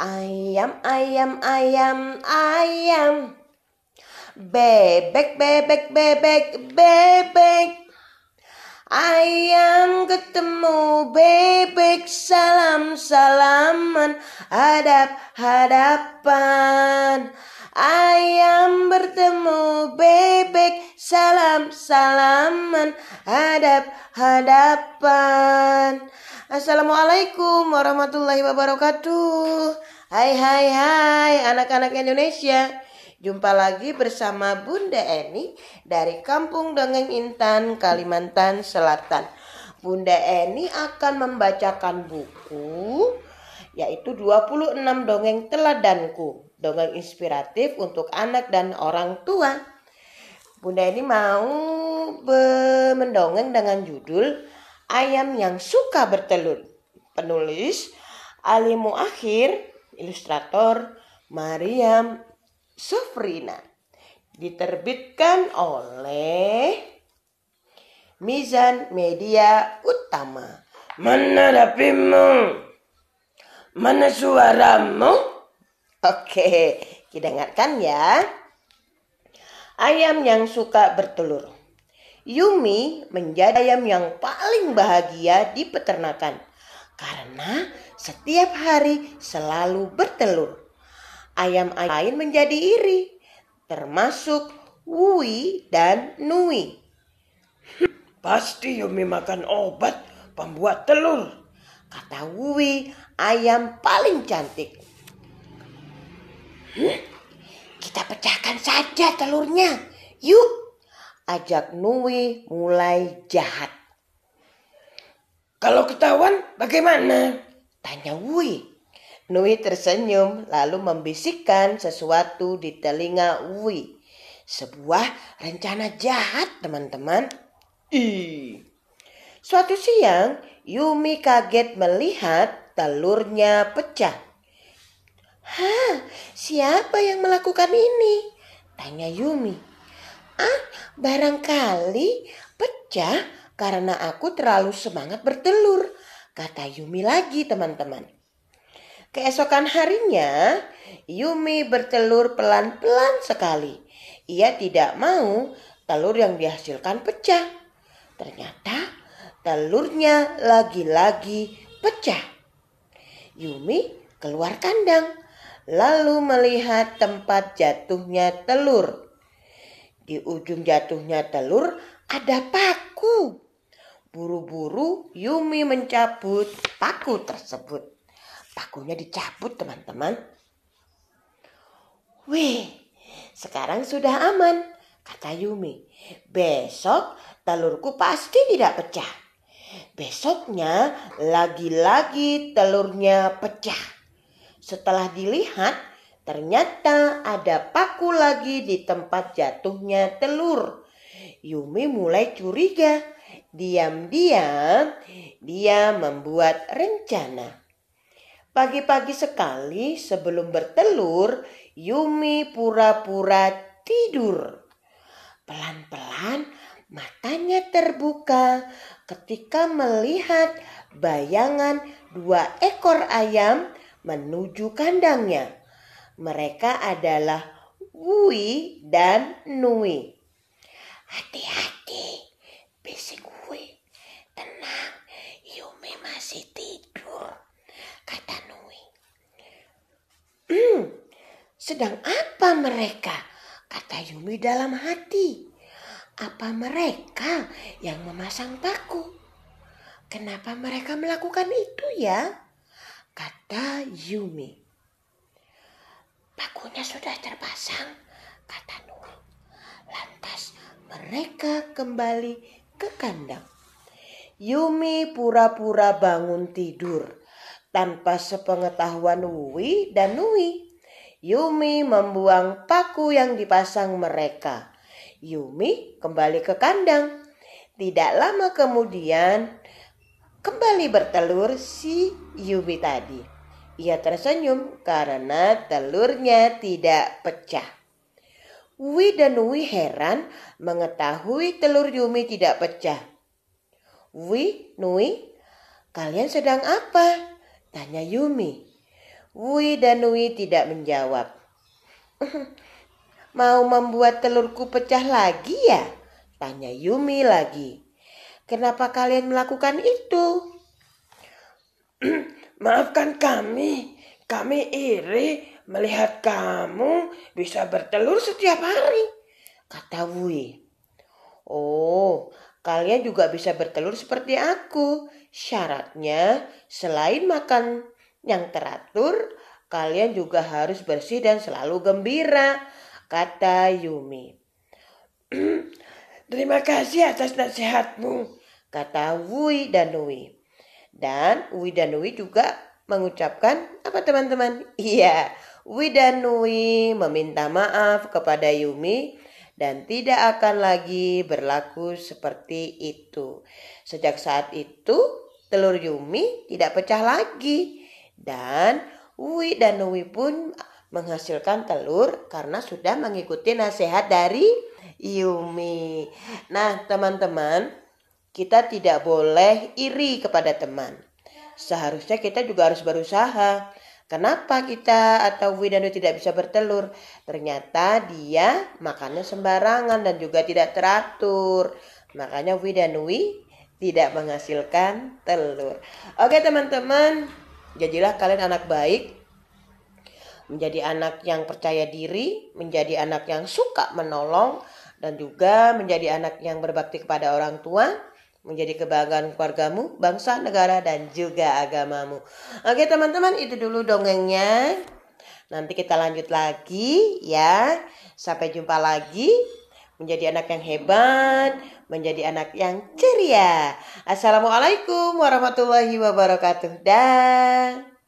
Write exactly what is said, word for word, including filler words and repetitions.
Ayam, ayam, ayam, ayam. Bebek, bebek, bebek, bebek. Ayam ketemu bebek, salam-salaman, hadap-hadapan. Ayam bertemu bebek, salam-salaman, hadap-hadapan. Assalamualaikum warahmatullahi wabarakatuh. Hai hai hai anak-anak Indonesia. Jumpa lagi bersama Bunda Eni dari Kampung Dongeng Intan, Kalimantan Selatan. Bunda Eni akan membacakan buku yaitu dua puluh enam Dongeng Teladanku. Dongeng inspiratif untuk anak dan orang tua. Bunda ini mau mendongeng dengan judul Ayam yang Suka Bertelur. Penulis Ali Muakhir, ilustrator Mariam Sofrina. Diterbitkan oleh Mizan Media Utama. Mana rapimu? Mana suaramu? Oke, kita dengarkan ya. Ayam yang suka bertelur. Yumi menjadi ayam yang paling bahagia di peternakan karena setiap hari selalu bertelur. Ayam lain menjadi iri, termasuk Wui dan Nui. Pasti Yumi makan obat pembuat telur, kata Wui, ayam paling cantik. Hmm, kita pecahkan saja telurnya, yuk, ajak Nui mulai jahat. Kalau ketahuan bagaimana? Tanya Wui. Nui tersenyum lalu membisikkan sesuatu di telinga Wui. Sebuah rencana jahat, teman-teman. Ih. Suatu siang Yumi kaget melihat telurnya pecah. Hah, siapa yang melakukan ini? Tanya Yumi. Ah, barangkali pecah karena aku terlalu semangat bertelur, kata Yumi lagi, teman-teman. Keesokan harinya, Yumi bertelur pelan-pelan sekali. Ia tidak mau telur yang dihasilkan pecah. Ternyata telurnya lagi-lagi pecah. Yumi keluar kandang, lalu melihat tempat jatuhnya telur. Di ujung jatuhnya telur ada paku. Buru-buru Yumi mencabut paku tersebut. Pakunya dicabut, teman-teman. Wih, sekarang sudah aman, kata Yumi. Besok telurku pasti tidak pecah. Besoknya lagi-lagi telurnya pecah. Setelah dilihat, ternyata ada paku lagi di tempat jatuhnya telur. Yumi mulai curiga. Diam-diam, dia membuat rencana. Pagi-pagi sekali sebelum bertelur, Yumi pura-pura tidur. Pelan-pelan matanya terbuka ketika melihat bayangan dua ekor ayam menuju kandangnya. Mereka adalah Wui dan Nui. Hati-hati, bisik Wui. Tenang, Yumi masih tidur, kata Nui. Hmm, sedang apa mereka? Kata Yumi dalam hati. Apa mereka yang memasang paku? Kenapa mereka melakukan itu ya? Kata Yumi. Pakunya sudah terpasang, kata Nui. Lantas mereka kembali ke kandang. Yumi pura-pura bangun tidur tanpa sepengetahuan Wui dan Nui. Yumi membuang paku yang dipasang mereka. Yumi kembali ke kandang. Tidak lama kemudian kembali bertelur si Yumi tadi. Ia tersenyum karena telurnya tidak pecah. Wui dan Nui heran mengetahui telur Yumi tidak pecah. Wui, Nui, kalian sedang apa? Tanya Yumi. Wui dan Nui tidak menjawab. Mau membuat telurku pecah lagi ya? Tanya Yumi lagi. Kenapa kalian melakukan itu? Maafkan kami. Kami iri melihat kamu bisa bertelur setiap hari, kata Wui. Oh, kalian juga bisa bertelur seperti aku. Syaratnya, selain makan yang teratur, kalian juga harus bersih dan selalu gembira, kata Yumi. Terima kasih atas nasihatmu, kata Wui dan Nui. Dan Wui dan Nui juga mengucapkan apa teman-teman? Iya, Wui dan Nui meminta maaf kepada Yumi dan tidak akan lagi berlaku seperti itu. Sejak saat itu, telur Yumi tidak pecah lagi. Dan Wui dan Nui pun menghasilkan telur karena sudah mengikuti nasihat dari Yumi. Nah, teman-teman, kita tidak boleh iri kepada teman. Seharusnya kita juga harus berusaha. Kenapa kita atau Wui dan Nui tidak bisa bertelur? Ternyata dia makannya sembarangan dan juga tidak teratur. Makanya Wui dan Nui tidak menghasilkan telur. Oke teman-teman, jadilah kalian anak baik, menjadi anak yang percaya diri, menjadi anak yang suka menolong, dan juga menjadi anak yang berbakti kepada orang tua, menjadi kebanggaan keluargamu, bangsa, negara, dan juga agamamu. Oke teman-teman, itu dulu dongengnya. Nanti kita lanjut lagi ya. Sampai jumpa lagi. Menjadi anak yang hebat, menjadi anak yang ceria. Assalamualaikum warahmatullahi wabarakatuh. Dah.